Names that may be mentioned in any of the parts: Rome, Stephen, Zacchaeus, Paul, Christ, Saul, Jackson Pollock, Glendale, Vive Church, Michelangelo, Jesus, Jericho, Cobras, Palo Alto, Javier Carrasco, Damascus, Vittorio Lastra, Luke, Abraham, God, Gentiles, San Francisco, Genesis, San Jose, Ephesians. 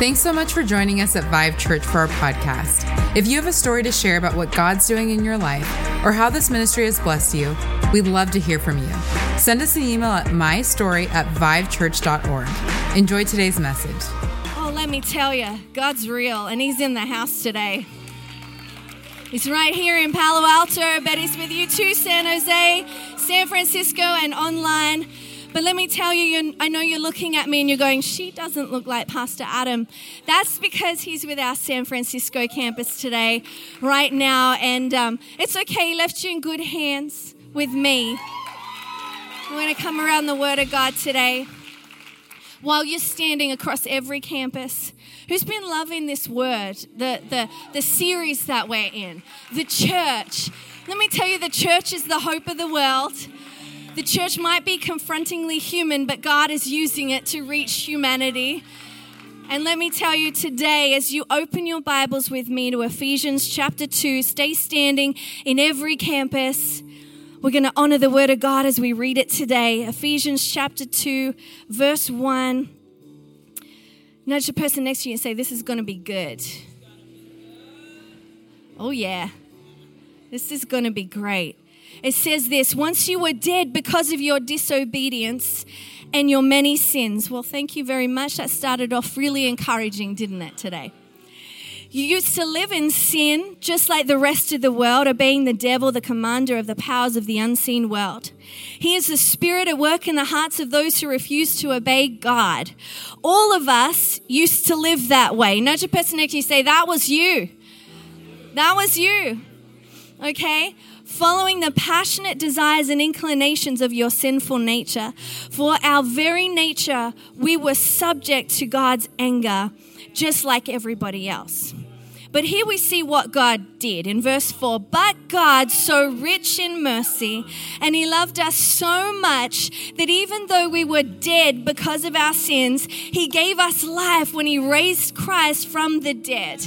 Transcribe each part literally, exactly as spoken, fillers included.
Thanks so much for joining us at Vive Church for our podcast. If you have a story to share about what God's doing in your life or how this ministry has blessed you, we'd love to hear from you. Send us an email at my story at vive church dot org. Enjoy today's message. Oh, let me tell you, God's real and he's in the house today. He's right here in Palo Alto, but he's with you too, San Jose, San Francisco, and online. But let me tell you, I know you're looking at me and you're going, she doesn't look like Pastor Adam. That's because he's with our San Francisco campus today, right now. And um, it's okay, he left you in good hands with me. We're going to come around the Word of God today. While you're standing across every campus, who's been loving this Word, the, the, the series that we're in, the church. Let me tell you, the church is the hope of the world. The church might be confrontingly human, but God is using it to reach humanity. And let me tell you today, as you open your Bibles with me to Ephesians chapter two, stay standing in every campus. We're going to honor the Word of God as we read it today. Ephesians chapter two, verse one. Nudge the person next to you and say, this is going to be good. Oh yeah, this is going to be great. It says this, once you were dead because of your disobedience and your many sins. Well, thank you very much. That started off really encouraging, didn't it, today? You used to live in sin, just like the rest of the world, obeying the devil, the commander of the powers of the unseen world. He is the spirit at work in the hearts of those who refuse to obey God. All of us used to live that way. Nudge a person next to you, say, that was you. That was you. Okay? Following the passionate desires and inclinations of your sinful nature. For our very nature, we were subject to God's anger, just like everybody else. But here we see what God did in verse four. But God, so rich in mercy, and he loved us so much that even though we were dead because of our sins, he gave us life when he raised Christ from the dead.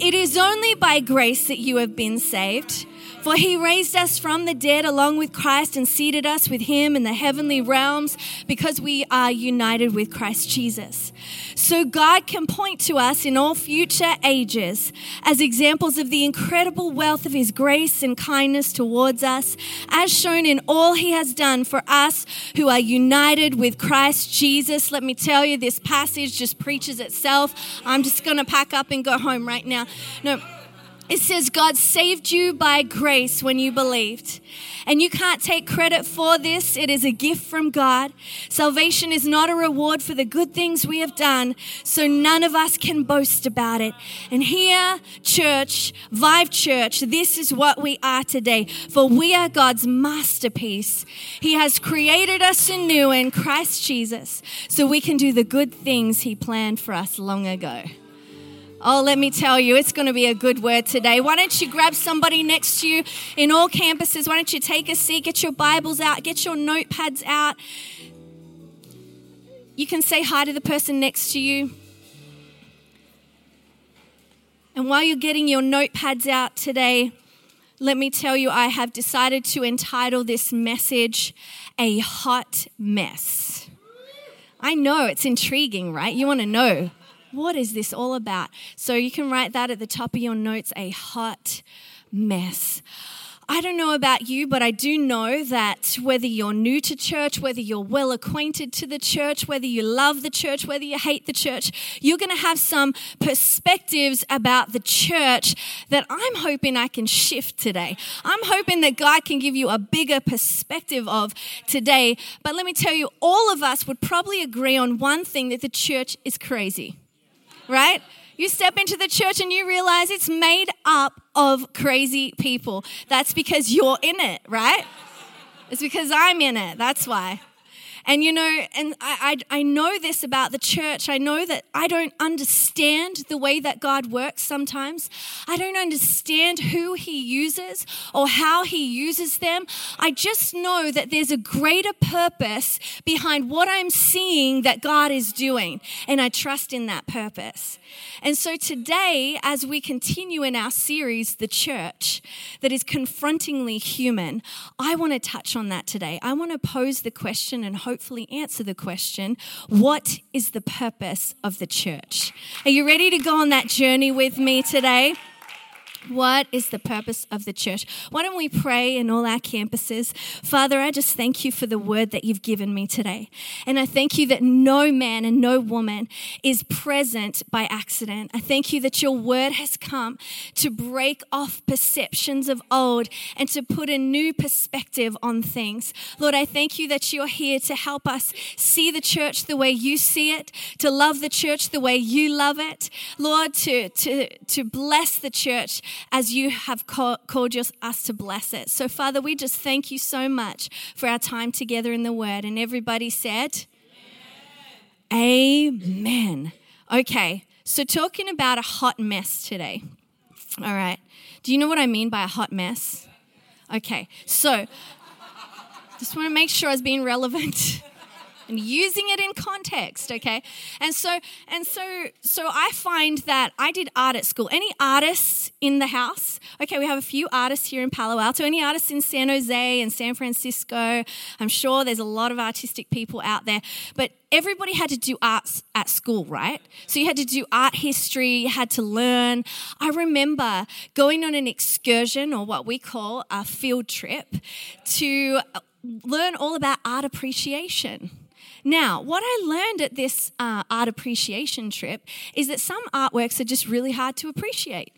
It is only by grace that you have been saved. For he raised us from the dead along with Christ and seated us with him in the heavenly realms because we are united with Christ Jesus. So God can point to us in all future ages as examples of the incredible wealth of his grace and kindness towards us, as shown in all he has done for us who are united with Christ Jesus. Let me tell you, this passage just preaches itself. I'm just going to pack up and go home right now. No. It says God saved you by grace when you believed. And you can't take credit for this. It is a gift from God. Salvation is not a reward for the good things we have done, so none of us can boast about it. And here, church, Vive Church, this is what we are today. For we are God's masterpiece. He has created us anew in Christ Jesus, so we can do the good things he planned for us long ago. Oh, let me tell you, it's going to be a good word today. Why don't you grab somebody next to you in all campuses? Why don't you take a seat, get your Bibles out, get your notepads out. You can say hi to the person next to you. And while you're getting your notepads out today, let me tell you, I have decided to entitle this message, A Hot Mess. I know, it's intriguing, right? You want to know. What is this all about? So you can write that at the top of your notes, a hot mess. I don't know about you, but I do know that whether you're new to church, whether you're well acquainted to the church, whether you love the church, whether you hate the church, you're going to have some perspectives about the church that I'm hoping I can shift today. I'm hoping that God can give you a bigger perspective of today. But let me tell you, all of us would probably agree on one thing, that the church is crazy. Right? You step into the church and you realize it's made up of crazy people. That's because you're in it, right? It's because I'm in it. That's why. And you know, and I, I I know this about the church. I know that I don't understand the way that God works sometimes. I don't understand who he uses or how he uses them. I just know that there's a greater purpose behind what I'm seeing that God is doing. And I trust in that purpose. And so today, as we continue in our series, The Church, that is confrontingly human, I want to touch on that today. I want to pose the question and hope hopefully answer the question, what is the purpose of the church? Are you ready to go on that journey with me today? What is the purpose of the church? Why don't we pray in all our campuses? Father, I just thank you for the word that you've given me today. And I thank you that no man and no woman is present by accident. I thank you that your word has come to break off perceptions of old and to put a new perspective on things. Lord, I thank you that you're here to help us see the church the way you see it, to love the church the way you love it. Lord, to, to, to bless the church as you have called us to bless it. So, Father, we just thank you so much for our time together in the Word. And everybody said, Amen. Amen. Okay, so talking about a hot mess today. All right. Do you know what I mean by a hot mess? Okay, so just want to make sure I was being relevant and using it in context, okay? And so and so, so I find that I did art at school. Any artists in the house? Okay, we have a few artists here in Palo Alto. Any artists in San Jose and San Francisco? I'm sure there's a lot of artistic people out there. But everybody had to do arts at school, right? So you had to do art history, you had to learn. I remember going on an excursion, or what we call a field trip, to learn all about art appreciation. Now, what I learned at this uh, art appreciation trip is that some artworks are just really hard to appreciate.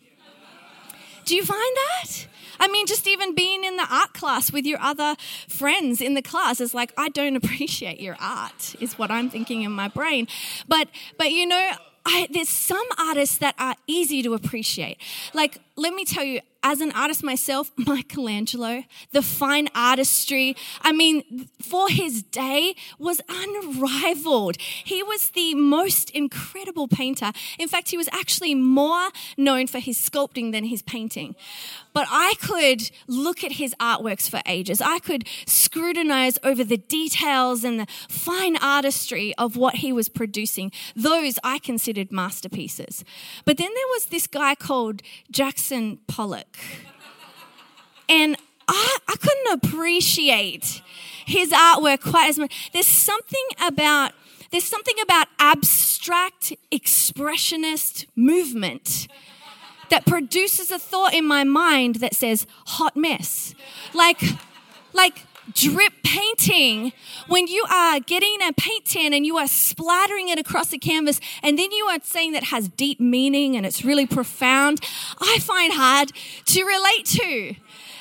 Do you find that? I mean, just even being in the art class with your other friends in the class is like, I don't appreciate your art, is what I'm thinking in my brain. But, but you know, I, there's some artists that are easy to appreciate. Like, let me tell you, as an artist myself, Michelangelo, the fine artistry, I mean, for his day was unrivaled. He was the most incredible painter. In fact, he was actually more known for his sculpting than his painting. But I could look at his artworks for ages. I could scrutinize over the details and the fine artistry of what he was producing. Those I considered masterpieces. But then there was this guy called Jackson Pollock. And I, I couldn't appreciate his artwork quite as much. There's something about there's something about abstract expressionist movement that produces a thought in my mind that says hot mess. Like like drip painting, when you are getting a paint tan and you are splattering it across the canvas and then you are saying that has deep meaning and it's really profound, I find hard to relate to.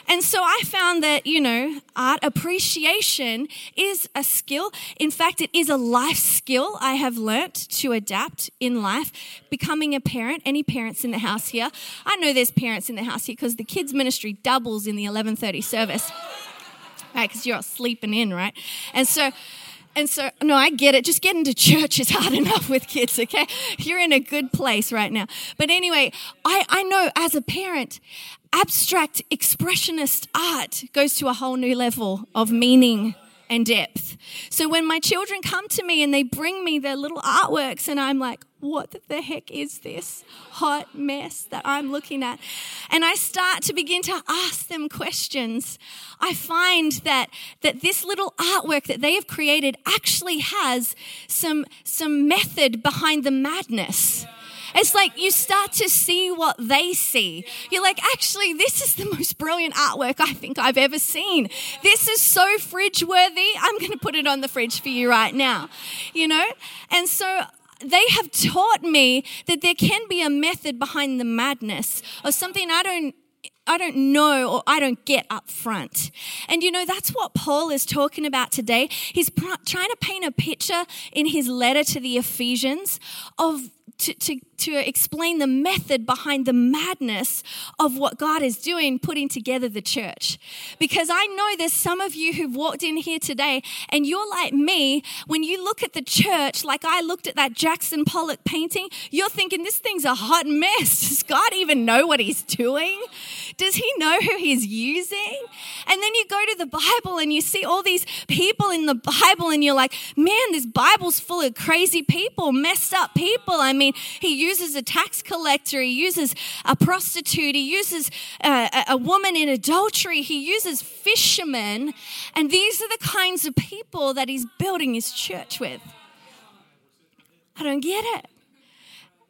And so I found that, you know, art appreciation is a skill. In fact, it is a life skill I have learnt to adapt in life. Becoming a parent, any parents in the house here? I know there's parents in the house here because the kids ministry doubles in the eleven thirty service. Right, because you're all sleeping in, right? And so, and so, no, I get it. Just getting to church is hard enough with kids, okay? You're in a good place right now. But anyway, I, I know as a parent, abstract expressionist art goes to a whole new level of meaning and depth. So when my children come to me and they bring me their little artworks and I'm like, what the heck is this hot mess that I'm looking at? And I start to begin to ask them questions. I find that that this little artwork that they have created actually has some some method behind the madness. It's like you start to see what they see. You're like, actually, this is the most brilliant artwork I think I've ever seen. This is so fridge worthy. I'm going to put it on the fridge for you right now, you know? And so they have taught me that there can be a method behind the madness or something I don't I don't know or I don't get up front. And you know, that's what Paul is talking about today. He's pr- trying to paint a picture in his letter to the Ephesians of To, to, to explain the method behind the madness of what God is doing, putting together the church. Because I know there's some of you who've walked in here today and you're like me, when you look at the church, like I looked at that Jackson Pollock painting, you're thinking this thing's a hot mess. Does God even know what he's doing? Does he know who he's using? And then you go to the Bible and you see all these people in the Bible and you're like, man, this Bible's full of crazy people, messed up people. I mean, mean, he uses a tax collector. He uses a prostitute. He uses a, a woman in adultery. He uses fishermen. And these are the kinds of people that he's building his church with. I don't get it.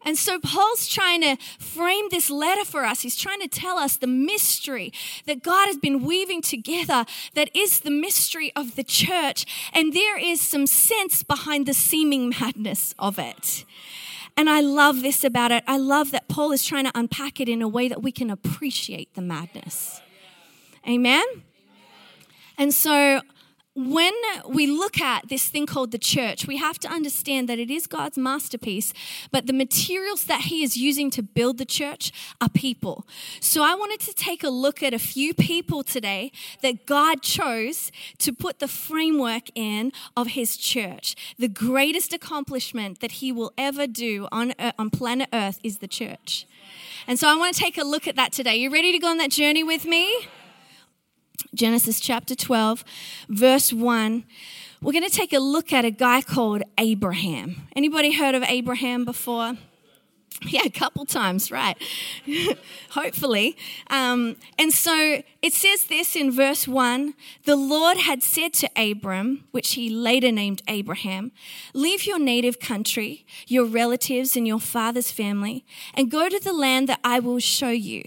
And so Paul's trying to frame this letter for us. He's trying to tell us the mystery that God has been weaving together that is the mystery of the church. And there is some sense behind the seeming madness of it. And I love this about it. I love that Paul is trying to unpack it in a way that we can appreciate the madness. Amen? And so when we look at this thing called the church, we have to understand that it is God's masterpiece, but the materials that he is using to build the church are people. So I wanted to take a look at a few people today that God chose to put the framework in of his church. The greatest accomplishment that he will ever do on, uh, on planet Earth is the church. And so I want to take a look at that today. You ready to go on that journey with me? Genesis chapter twelve, verse one. We're going to take a look at a guy called Abraham. Anybody heard of Abraham before? Yeah, a couple times, right? Hopefully. Um, and so it says this in verse one. The Lord had said to Abram, which he later named Abraham, leave your native country, your relatives and your father's family, and go to the land that I will show you.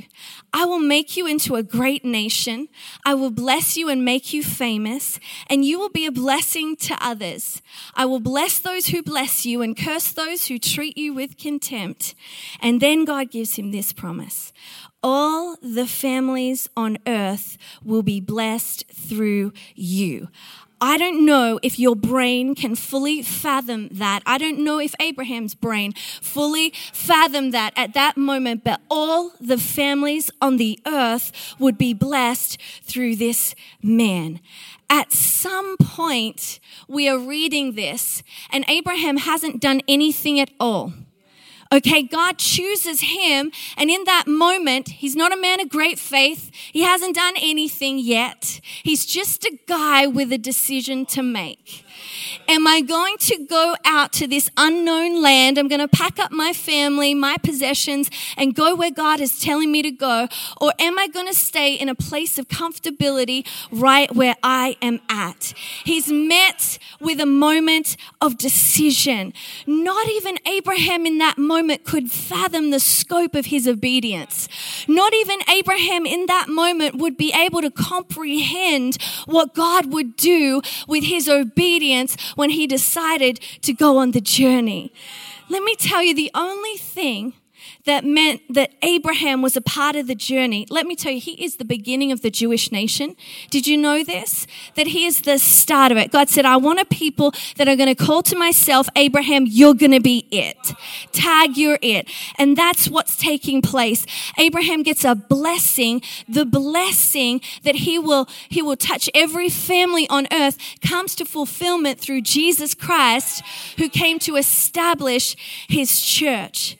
I will make you into a great nation. I will bless you and make you famous, and you will be a blessing to others. I will bless those who bless you and curse those who treat you with contempt. And then God gives him this promise. All the families on earth will be blessed through you. I don't know if your brain can fully fathom that. I don't know if Abraham's brain fully fathomed that at that moment, but all the families on the earth would be blessed through this man. At some point, we are reading this, and Abraham hasn't done anything at all. Okay, God chooses him, and in that moment, he's not a man of great faith. He hasn't done anything yet. He's just a guy with a decision to make. Am I going to go out to this unknown land? I'm going to pack up my family, my possessions, and go where God is telling me to go, or am I going to stay in a place of comfortability right where I am at? He's met with a moment of decision. Not even Abraham in that moment could fathom the scope of his obedience. Not even Abraham in that moment would be able to comprehend what God would do with his obedience when he decided to go on the journey. Let me tell you, the only thing that meant that Abraham was a part of the journey. Let me tell you, he is the beginning of the Jewish nation. Did you know this? That he is the start of it. God said, I want a people that are going to call to myself, Abraham, you're going to be it. Tag, you're it. And that's what's taking place. Abraham gets a blessing, the blessing that he will, he will touch every family on earth comes to fulfillment through Jesus Christ, who came to establish his church.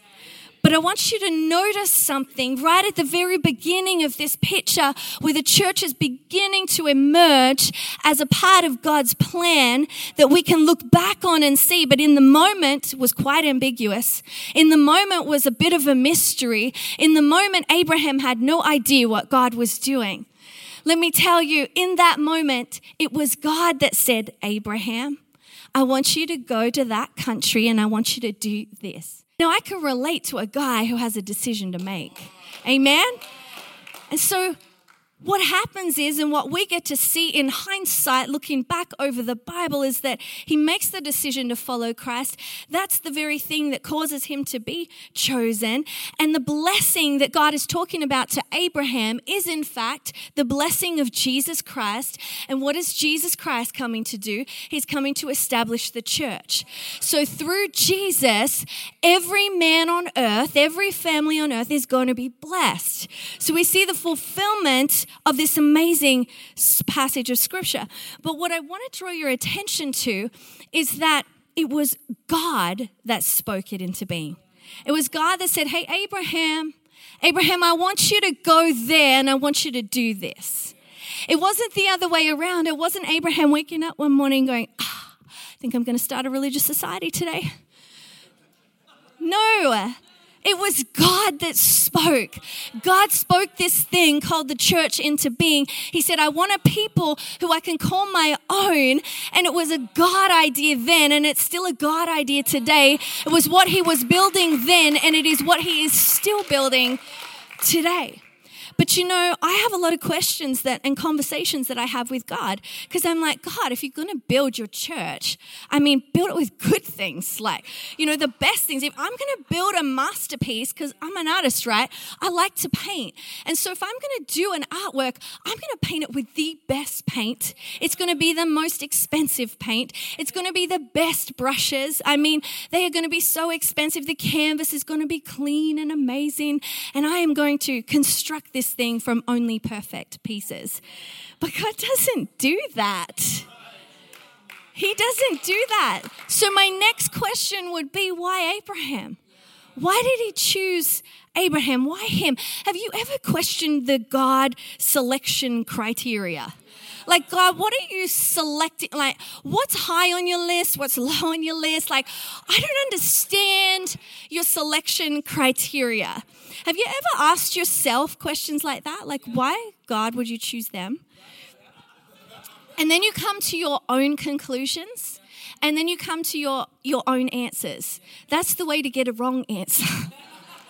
But I want you to notice something right at the very beginning of this picture where the church is beginning to emerge as a part of God's plan that we can look back on and see. But in the moment was quite ambiguous. In the moment was a bit of a mystery. In the moment, Abraham had no idea what God was doing. Let me tell you, in that moment, it was God that said, Abraham, I want you to go to that country and I want you to do this. Now, I can relate to a guy who has a decision to make. Amen? And so what happens is, and what we get to see in hindsight, looking back over the Bible, is that he makes the decision to follow Christ. That's the very thing that causes him to be chosen. And the blessing that God is talking about to Abraham is, in fact, the blessing of Jesus Christ. And what is Jesus Christ coming to do? He's coming to establish the church. So through Jesus, every man on earth, every family on earth is going to be blessed. So we see the fulfillment of this amazing passage of scripture. But what I want to draw your attention to is that it was God that spoke it into being. It was God that said, hey, Abraham, Abraham, I want you to go there and I want you to do this. It wasn't the other way around. It wasn't Abraham waking up one morning going, ah, I think I'm going to start a religious society today. No, it was God that spoke. God spoke this thing called the church into being. He said, I want a people who I can call my own. And it was a God idea then, and it's still a God idea today. It was what he was building then, and it is what he is still building today. But you know, I have a lot of questions that and conversations that I have with God, because I'm like, God, if you're going to build your church, I mean, build it with good things, like, you know, the best things. If I'm going to build a masterpiece, because I'm an artist, right? I like to paint. And so if I'm going to do an artwork, I'm going to paint it with the best paint. It's going to be the most expensive paint. It's going to be the best brushes. I mean, they are going to be so expensive. The canvas is going to be clean and amazing. And I am going to construct this thing from only perfect pieces. But God doesn't do that. He doesn't do that. So my next question would be, why Abraham? Why did he choose Abraham? Why him? Have you ever questioned the God selection criteria? Like, God, what are you selecting? Like, what's high on your list? What's low on your list? Like, I don't understand your selection criteria. Have you ever asked yourself questions like that? Like, why, God, would you choose them? And then you come to your own conclusions, and then you come to your, your own answers. That's the way to get a wrong answer.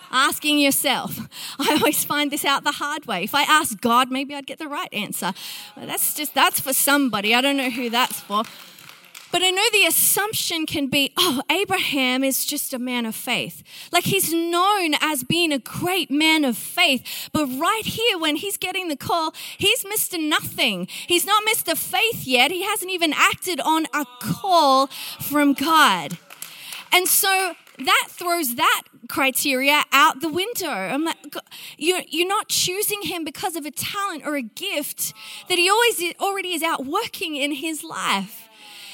Asking yourself. I always find this out the hard way. If I asked God, maybe I'd get the right answer. Well, that's just, that's for somebody. I don't know who that's for. But I know the assumption can be, oh, Abraham is just a man of faith. Like, he's known as being a great man of faith. But right here, when he's getting the call, he's Mister Nothing. He's not Mister Faith yet. He hasn't even acted on a call from God. And so that throws that criteria out the window. I'm like, you're, you're not choosing him because of a talent or a gift that he always already is out working in his life.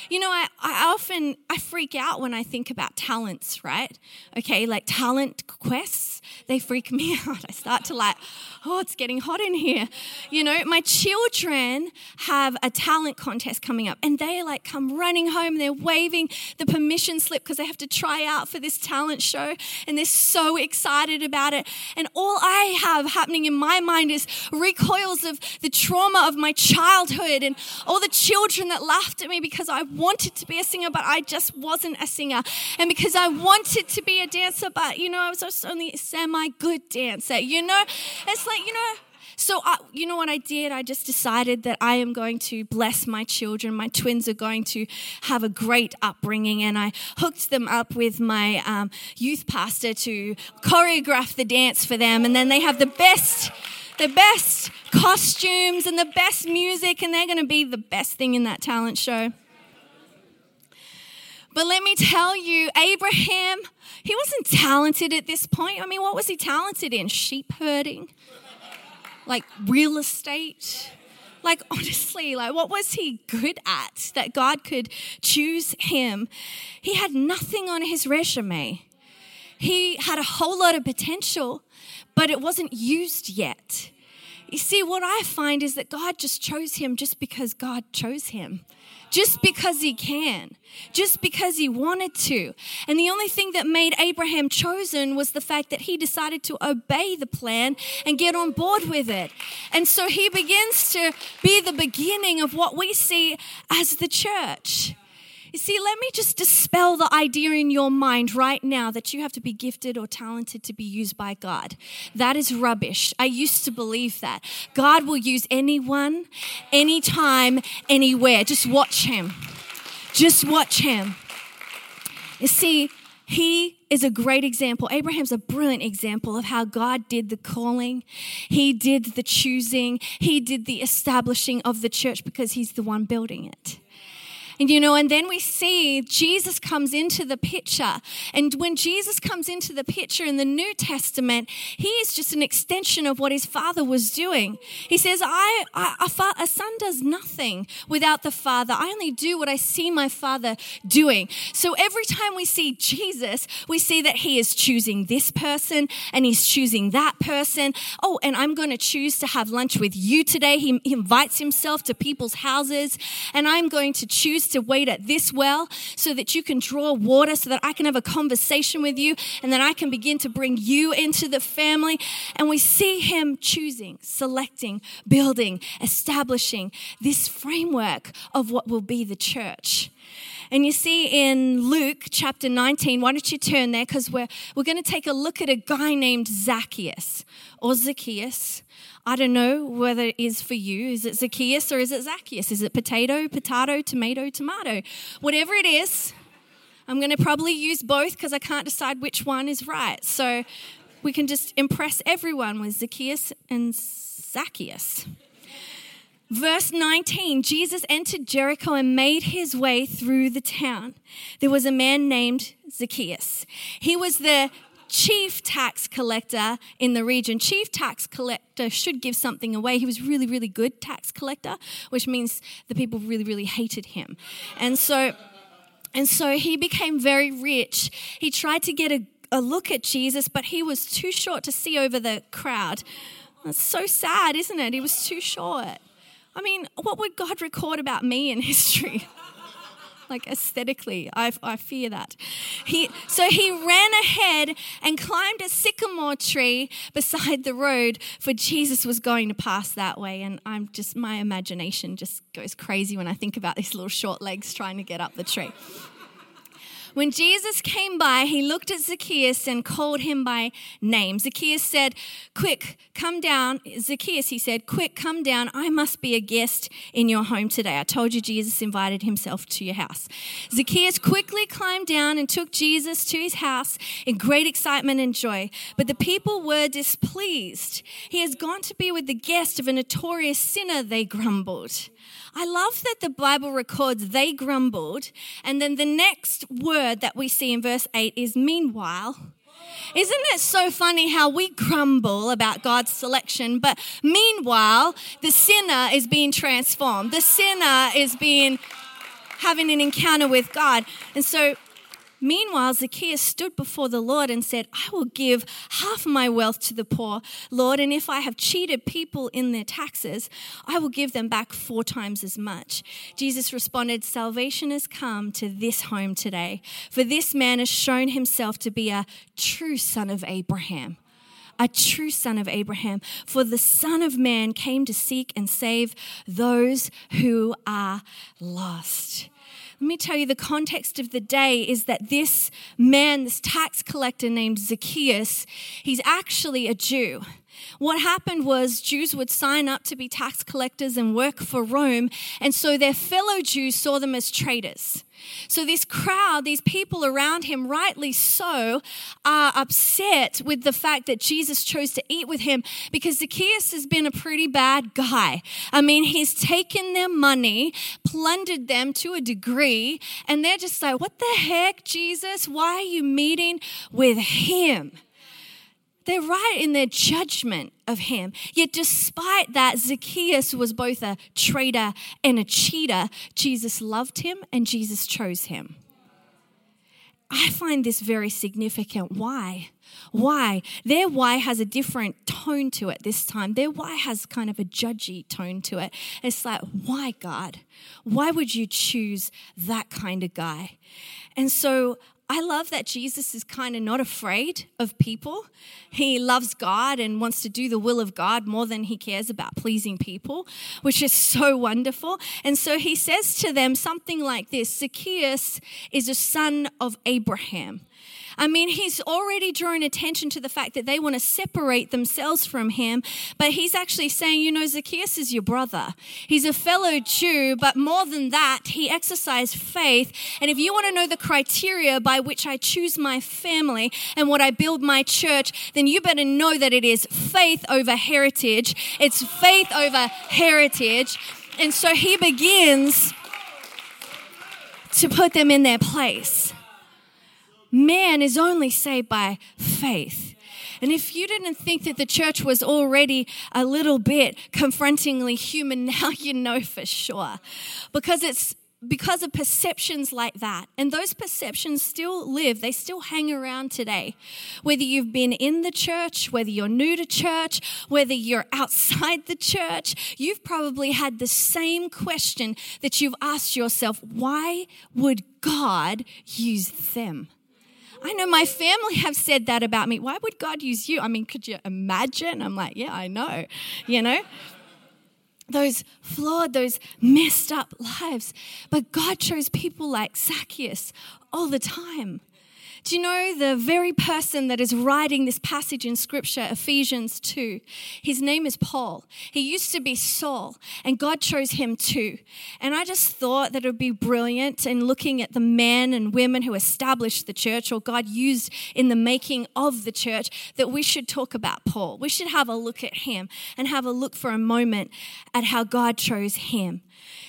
You know, I, I often, I freak out when I think about talents, right? Okay, like talent quests, they freak me out. I start to like, oh, it's getting hot in here. You know, my children have a talent contest coming up, and they like come running home, and they're waving the permission slip because they have to try out for this talent show, and they're so excited about it. And all I have happening in my mind is recoils of the trauma of my childhood and all the children that laughed at me because I wanted to be a singer, but I just wasn't a singer. And because I wanted to be a dancer, but, you know, I was just only a semi-good dancer, you know? It's like, you know, so I, you know what I did? I just decided that I am going to bless my children. My twins are going to have a great upbringing, and I hooked them up with my um, youth pastor to choreograph the dance for them, and then they have the best... the best costumes and the best music, and they're going to be the best thing in that talent show. But let me tell you, Abraham, he wasn't talented at this point. I mean, what was he talented in? Sheep herding? Like real estate? Like, honestly, like, what was he good at that God could choose him? He had nothing on his resume. He had a whole lot of potential, but it wasn't used yet. You see, what I find is that God just chose him just because God chose him, just because he can, just because he wanted to. And the only thing that made Abraham chosen was the fact that he decided to obey the plan and get on board with it. And so he begins to be the beginning of what we see as the church. You see, let me just dispel the idea in your mind right now that you have to be gifted or talented to be used by God. That is rubbish. I used to believe that. God will use anyone, anytime, anywhere. Just watch him. Just watch him. You see, he is a great example. Abraham's a brilliant example of how God did the calling. He did the choosing. He did the establishing of the church because he's the one building it. And, you know, and then we see Jesus comes into the picture. And when Jesus comes into the picture in the New Testament, he is just an extension of what his father was doing. He says, I, I, a son does nothing without the father. I only do what I see my father doing. So every time we see Jesus, we see that he is choosing this person and he's choosing that person. Oh, and I'm going to choose to have lunch with you today. He, he invites himself to people's houses, and I'm going to choose used to wait at this well so that you can draw water, so that I can have a conversation with you, and then I can begin to bring you into the family. And we see him choosing, selecting, building, establishing this framework of what will be the church. And you see in Luke chapter nineteen, why don't you turn there? Because we're, we're going to take a look at a guy named Zacchaeus or Zacchaeus. I don't know whether it is for you. Is it Zacchaeus or is it Zacchaeus? Is it potato, potato, tomato, tomato? Whatever it is, I'm going to probably use both because I can't decide which one is right. So we can just impress everyone with Zacchaeus and Zacchaeus. Verse nineteen, Jesus entered Jericho and made his way through the town. There was a man named Zacchaeus. He was the chief tax collector in the region. Chief tax collector should give something away. He was really, really good tax collector, which means the people really, really hated him. And so, and so he became very rich. He tried to get a, a look at Jesus, but he was too short to see over the crowd. That's so sad, isn't it? He was too short. I mean, what would God record about me in history? Like aesthetically, I, I fear that. He, so he ran ahead and climbed a sycamore tree beside the road, for Jesus was going to pass that way. And I'm just, my imagination just goes crazy when I think about these little short legs trying to get up the tree. When Jesus came by, he looked at Zacchaeus and called him by name. Zacchaeus said, quick, come down. Zacchaeus, he said, quick, come down. I must be a guest in your home today. I told you Jesus invited himself to your house. Zacchaeus quickly climbed down and took Jesus to his house in great excitement and joy. But the people were displeased. He has gone to be with the guest of a notorious sinner, they grumbled. I love that the Bible records they grumbled, and then the next word that we see in verse eight is meanwhile. Isn't it so funny how we grumble about God's selection, but meanwhile, the sinner is being transformed. The sinner is being, having an encounter with God. And so, meanwhile, Zacchaeus stood before the Lord and said, I will give half my wealth to the poor, Lord, and if I have cheated people in their taxes, I will give them back four times as much. Jesus responded, salvation has come to this home today, for this man has shown himself to be a true son of Abraham. A true son of Abraham, for the Son of Man came to seek and save those who are lost. Let me tell you, the context of the day is that this man, this tax collector named Zacchaeus, he's actually a Jew. What happened was Jews would sign up to be tax collectors and work for Rome, and so their fellow Jews saw them as traitors. So this crowd, these people around him, rightly so, are upset with the fact that Jesus chose to eat with him, because Zacchaeus has been a pretty bad guy. I mean, he's taken their money, plundered them to a degree, and they're just like, what the heck, Jesus? Why are you meeting with him? They're right in their judgment of him. Yet despite that, Zacchaeus was both a traitor and a cheater. Jesus loved him and Jesus chose him. I find this very significant. Why? Why? Their why has a different tone to it this time. Their why has kind of a judgy tone to it. It's like, why, God? Why would you choose that kind of guy? And so I love that Jesus is kind of not afraid of people. He loves God and wants to do the will of God more than he cares about pleasing people, which is so wonderful. And so he says to them something like this, Zacchaeus is a son of Abraham. I mean, he's already drawn attention to the fact that they want to separate themselves from him, but he's actually saying, you know, Zacchaeus is your brother. He's a fellow Jew, but more than that, he exercised faith. And if you want to know the criteria by which I choose my family and what I build my church, then you better know that it is faith over heritage. It's faith over heritage. And so he begins to put them in their place. Man is only saved by faith. And if you didn't think that the church was already a little bit confrontingly human, now you know for sure. Because it's because of perceptions like that. And those perceptions still live, they still hang around today. Whether you've been in the church, whether you're new to church, whether you're outside the church, you've probably had the same question that you've asked yourself, why would God use them? I know my family have said that about me. Why would God use you? I mean, could you imagine? I'm like, yeah, I know, you know. Those flawed, those messed up lives. But God chose people like Zacchaeus all the time. Do you know the very person that is writing this passage in Scripture, Ephesians two? His name is Paul. He used to be Saul, and God chose him too. And I just thought that it would be brilliant in looking at the men and women who established the church or God used in the making of the church that we should talk about Paul. We should have a look at him and have a look for a moment at how God chose him.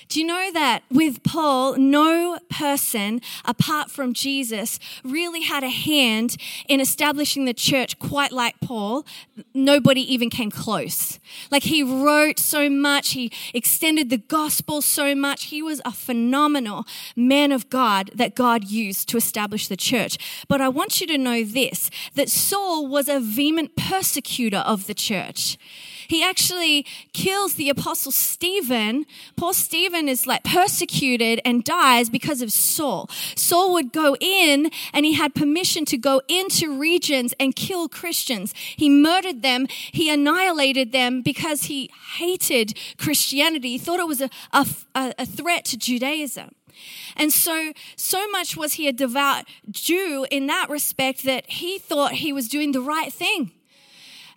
Do you know that with Paul, no person apart from Jesus really had a hand in establishing the church quite like Paul? Nobody even came close. Like, he wrote so much, he extended the gospel so much. He was a phenomenal man of God that God used to establish the church. But I want you to know this, that Saul was a vehement persecutor of the church. He actually kills the apostle Stephen. Poor Stephen is like persecuted and dies because of Saul. Saul would go in, and he had permission to go into regions and kill Christians. He murdered them. He annihilated them because he hated Christianity. He thought it was a, a, a threat to Judaism. And so, so much was he a devout Jew in that respect that he thought he was doing the right thing.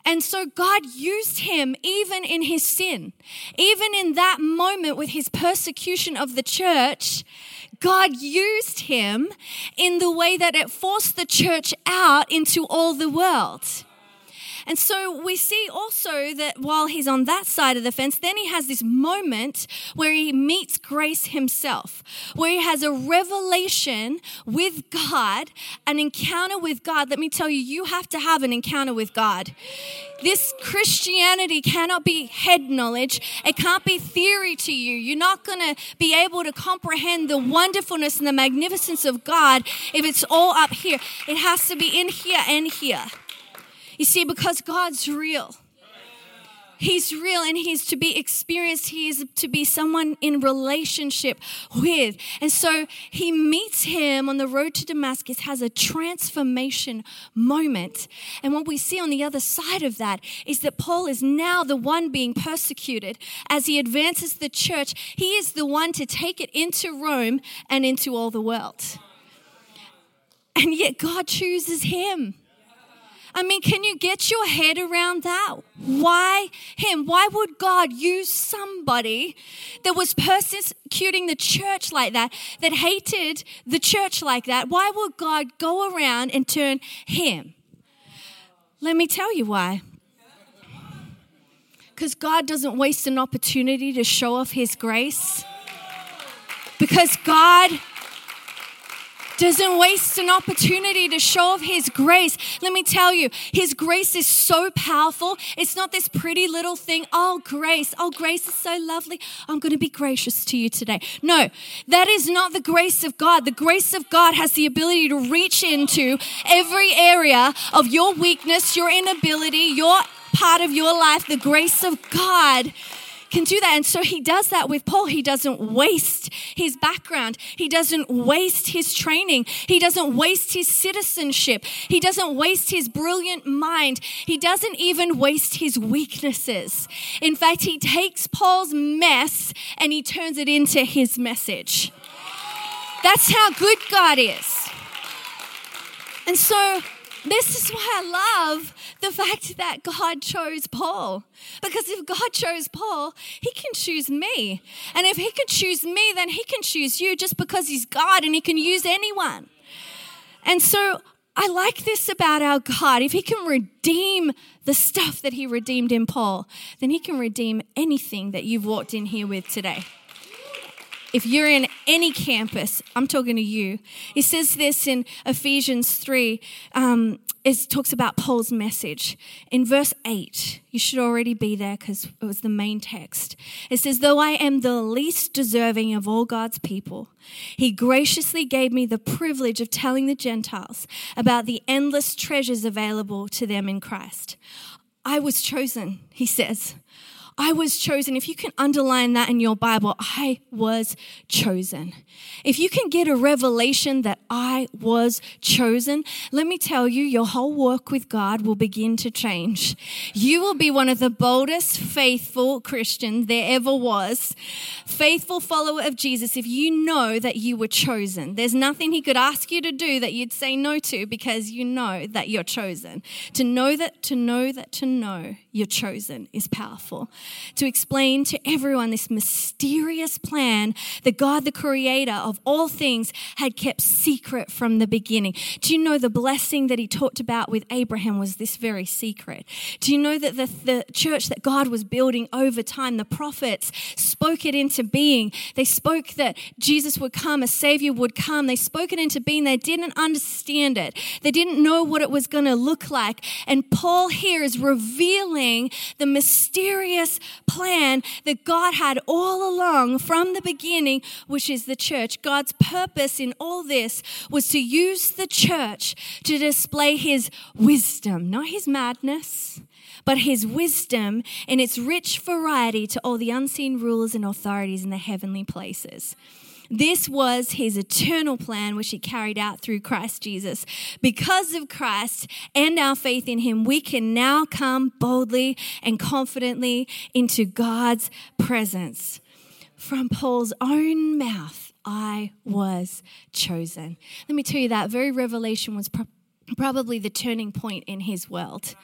And so God used him even in his sin. Even in that moment with his persecution of the church, God used him in the way that it forced the church out into all the world. And so we see also that while he's on that side of the fence, then he has this moment where he meets grace himself, where he has a revelation with God, an encounter with God. Let me tell you, you have to have an encounter with God. This Christianity cannot be head knowledge. It can't be theory to you. You're not going to be able to comprehend the wonderfulness and the magnificence of God if it's all up here. It has to be in here and here. You see, because God's real. He's real, and he's to be experienced. He is to be someone in relationship with. And so he meets him on the road to Damascus, has a transformation moment. And what we see on the other side of that is that Paul is now the one being persecuted. As he advances the church, he is the one to take it into Rome and into all the world. And yet God chooses him. I mean, can you get your head around that? Why him? Why would God use somebody that was persecuting the church like that, that hated the church like that? Why would God go around and turn him? Let me tell you why. Because God doesn't waste an opportunity to show off his grace. Because God doesn't waste an opportunity to show off his grace. Let me tell you, his grace is so powerful. It's not this pretty little thing. Oh, grace. Oh, grace is so lovely. I'm going to be gracious to you today. No, that is not the grace of God. The grace of God has the ability to reach into every area of your weakness, your inability, your part of your life. The grace of God can do that. And so he does that with Paul. He doesn't waste his background. He doesn't waste his training. He doesn't waste his citizenship. He doesn't waste his brilliant mind. He doesn't even waste his weaknesses. In fact, he takes Paul's mess and he turns it into his message. That's how good God is. And so this is why I love the fact that God chose Paul. Because if God chose Paul, he can choose me. And if he can choose me, then he can choose you, just because he's God and he can use anyone. And so I like this about our God. If he can redeem the stuff that he redeemed in Paul, then he can redeem anything that you've walked in here with today. If you're in any campus, I'm talking to you. It says this in Ephesians three. Um, is talks about Paul's message. In verse eight, you should already be there because it was the main text. It says, though I am the least deserving of all God's people, he graciously gave me the privilege of telling the Gentiles about the endless treasures available to them in Christ. I was chosen, he says. I was chosen. If you can underline that in your Bible, I was chosen. If you can get a revelation that I was chosen, let me tell you, your whole walk with God will begin to change. You will be one of the boldest, faithful Christians there ever was. Faithful follower of Jesus, if you know that you were chosen. There's nothing he could ask you to do that you'd say no to because you know that you're chosen. To know that, to know that, to know you're chosen is powerful. To explain to everyone this mysterious plan that God, the creator of all things, had kept secret from the beginning. Do you know the blessing that he talked about with Abraham was this very secret? Do you know that the, the church that God was building over time, the prophets spoke it into being? They spoke that Jesus would come, a savior would come. They spoke it into being. They didn't understand it. They didn't know what it was going to look like. And Paul here is revealing the mysterious plan that God had all along from the beginning, which is the church. God's purpose in all this was to use the church to display his wisdom, not his madness, but his wisdom in its rich variety to all the unseen rulers and authorities in the heavenly places. This was his eternal plan, which he carried out through Christ Jesus. Because of Christ and our faith in him, we can now come boldly and confidently into God's presence. From Paul's own mouth, I was chosen. Let me tell you, that very revelation was pro- probably the turning point in his world.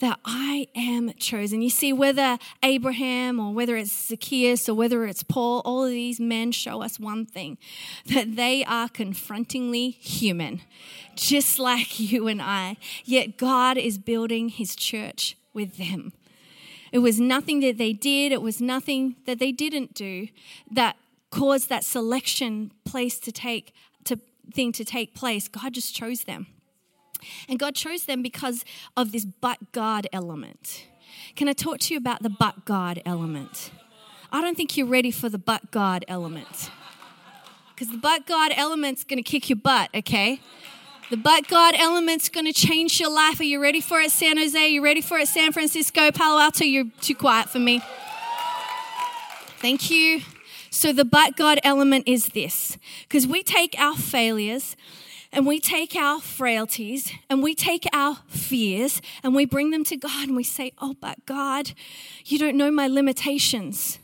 That I am chosen. You see, whether Abraham or whether it's Zacchaeus or whether it's Paul, all of these men show us one thing, that they are confrontingly human, just like you and I. Yet God is building his church with them. It was nothing that they did, it was nothing that they didn't do that caused that selection place to take to thing to take place. God just chose them. And God chose them because of this but God element. Can I talk to you about the but God element? I don't think you're ready for the but God element. Because the but God element's going to kick your butt, okay? The but God element's going to change your life. Are you ready for it, San Jose? Are you ready for it, San Francisco? Palo Alto, you're too quiet for me. Thank you. So the but God element is this. Because we take our failures and we take our frailties and we take our fears and we bring them to God and we say, oh, but God, you don't know my limitations.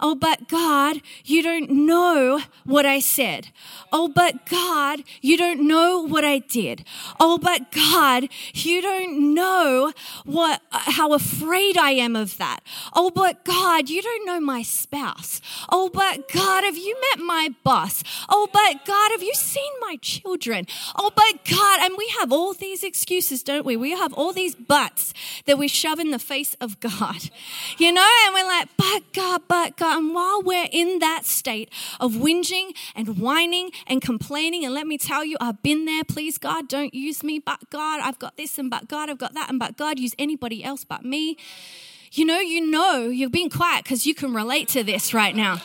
Oh, but God, you don't know what I said. Oh, but God, you don't know what I did. Oh, but God, you don't know what how afraid I am of that. Oh, but God, you don't know my spouse. Oh, but God, have you met my boss? Oh, but God, have you seen my children? Oh, but God, and we have all these excuses, don't we? We have all these buts that we shove in the face of God, you know, and we're like, but God, but God. And while we're in that state of whinging and whining and complaining, and let me tell you, I've been there, please God, don't use me, but God, I've got this, and but God, I've got that, and but God, use anybody else but me. You know, you know, you're being quiet because you can relate to this right now.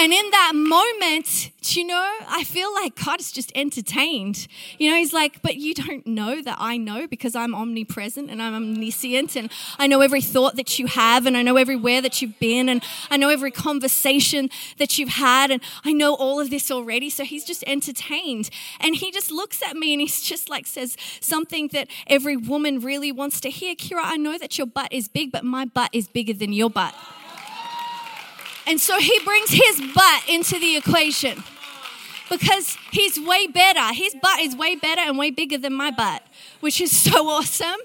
And in that moment, you know, I feel like God is just entertained. You know, he's like, but you don't know that I know because I'm omnipresent and I'm omniscient and I know every thought that you have and I know everywhere that you've been and I know every conversation that you've had and I know all of this already. So he's just entertained. And he just looks at me and he's just like says something that every woman really wants to hear. Kira, I know that your butt is big, but my butt is bigger than your butt. And so he brings his butt into the equation because he's way better. His butt is way better and way bigger than my butt, which is so awesome.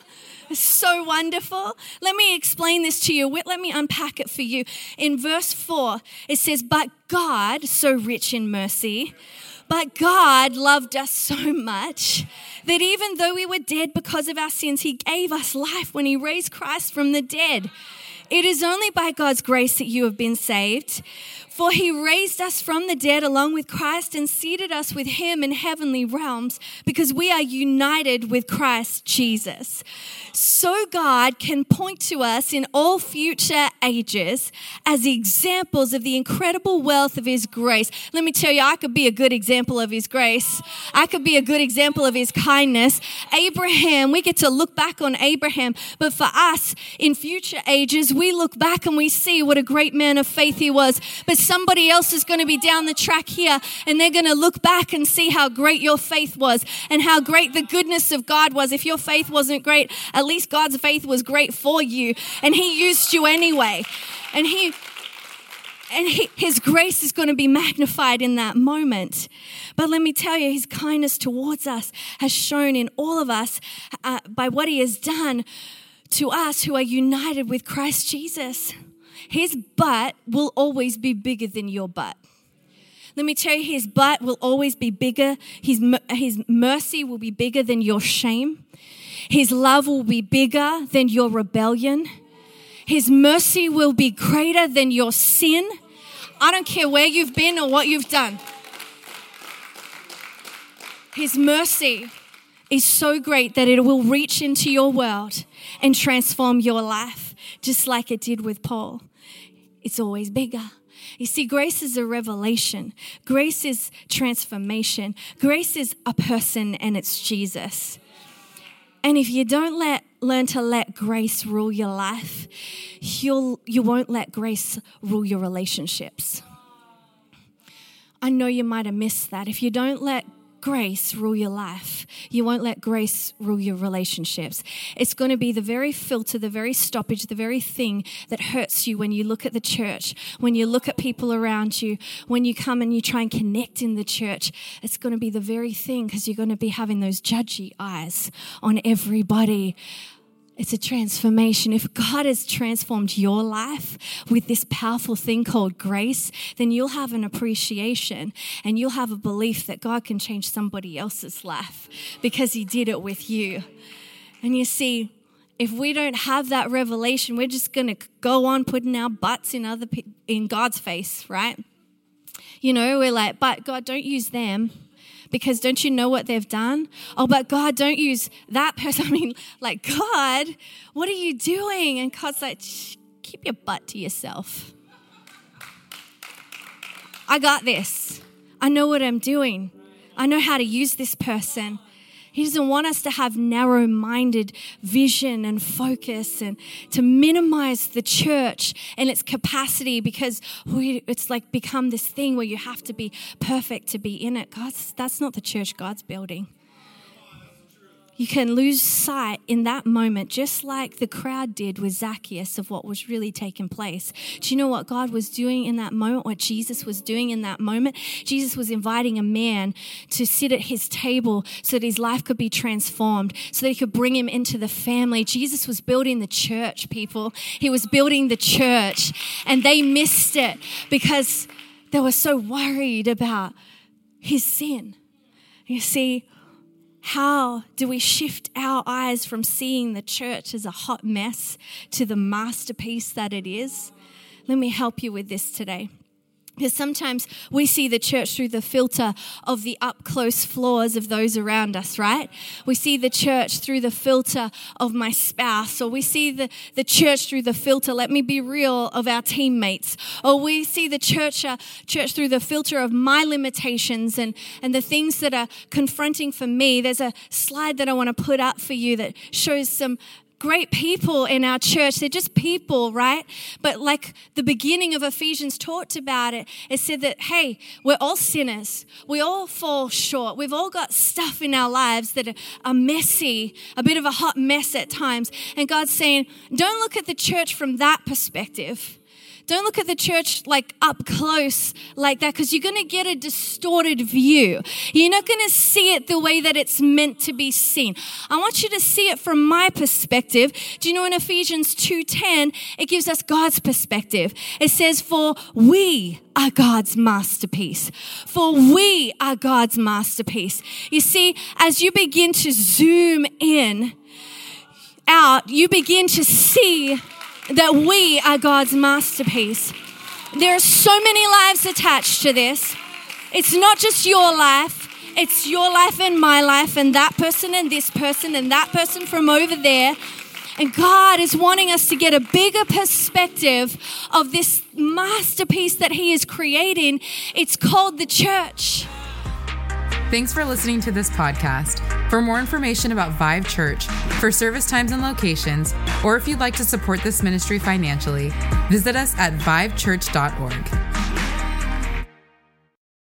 It's so wonderful. Let me explain this to you. Let me unpack it for you. In verse four, it says, but God, so rich in mercy, but God loved us so much that even though we were dead because of our sins, he gave us life when he raised Christ from the dead. It is only by God's grace that you have been saved. For he raised us from the dead along with Christ and seated us with him in heavenly realms, because we are united with Christ Jesus. So God can point to us in all future ages as examples of the incredible wealth of his grace. Let me tell you, I could be a good example of his grace. I could be a good example of his kindness. Abraham, we get to look back on Abraham, but for us in future ages, we look back and we see what a great man of faith he was. But somebody else is going to be down the track here and they're going to look back and see how great your faith was and how great the goodness of God was. If your faith wasn't great, at least God's faith was great for you and he used you anyway. And he... And he, his grace is going to be magnified in that moment. But let me tell you, his kindness towards us has shown in all of us uh, by what he has done to us who are united with Christ Jesus. His butt will always be bigger than your butt. Let me tell you, his butt will always be bigger. His, his mercy will be bigger than your shame. His love will be bigger than your rebellion. His mercy will be greater than your sin. I don't care where you've been or what you've done. His mercy is so great that it will reach into your world and transform your life, just like it did with Paul. It's always bigger. You see, grace is a revelation. Grace is transformation. Grace is a person, and it's Jesus. And if you don't let learn to let grace rule your life, you'll, you won't let grace rule your relationships. I know you might have missed that. If you don't let grace rule your life, you won't let grace rule your relationships. It's going to be the very filter, the very stoppage, the very thing that hurts you when you look at the church, when you look at people around you, when you come and you try and connect in the church. It's going to be the very thing, because you're going to be having those judgy eyes on everybody. It's a transformation. If God has transformed your life with this powerful thing called grace, then you'll have an appreciation and you'll have a belief that God can change somebody else's life because he did it with you. And you see, if we don't have that revelation, we're just going to go on putting our butts in other pe- in God's face, right? You know, we're like, but God, don't use them. Because don't you know what they've done? Oh, but God, don't use that person. I mean, like, God, what are you doing? And God's like, shh, keep your butt to yourself. I got this. I know what I'm doing. I know how to use this person. He doesn't want us to have narrow-minded vision and focus and to minimize the church and its capacity because we, it's like become this thing where you have to be perfect to be in it. God's, that's not the church God's building. You can lose sight in that moment, just like the crowd did with Zacchaeus, of what was really taking place. Do you know what God was doing in that moment, what Jesus was doing in that moment? Jesus was inviting a man to sit at his table so that his life could be transformed, so that he could bring him into the family. Jesus was building the church, people. He was building the church, and they missed it because they were so worried about his sin. You see, how do we shift our eyes from seeing the church as a hot mess to the masterpiece that it is? Let me help you with this today. Because sometimes we see the church through the filter of the up-close flaws of those around us, right? We see the church through the filter of my spouse, or we see the, the church through the filter, let me be real, of our teammates, or we see the church uh, church through the filter of my limitations and, and the things that are confronting for me. There's a slide that I want to put up for you that shows some great people in our church. They're just people, right? But like the beginning of Ephesians talked about it, it said that, hey, we're all sinners. We all fall short. We've all got stuff in our lives that are messy, a bit of a hot mess at times. And God's saying, don't look at the church from that perspective. Don't look at the church like up close like that, because you're going to get a distorted view. You're not going to see it the way that it's meant to be seen. I want you to see it from my perspective. Do you know in Ephesians two ten, it gives us God's perspective. It says, for we are God's masterpiece. For we are God's masterpiece. You see, as you begin to zoom in, out, you begin to see that we are God's masterpiece. There are so many lives attached to this. It's not just your life. It's your life and my life and that person and this person and that person from over there. And God is wanting us to get a bigger perspective of this masterpiece that He is creating. It's called the church. Thanks for listening to this podcast. For more information about Vive Church, for service times and locations, or if you'd like to support this ministry financially, visit us at vive church dot org.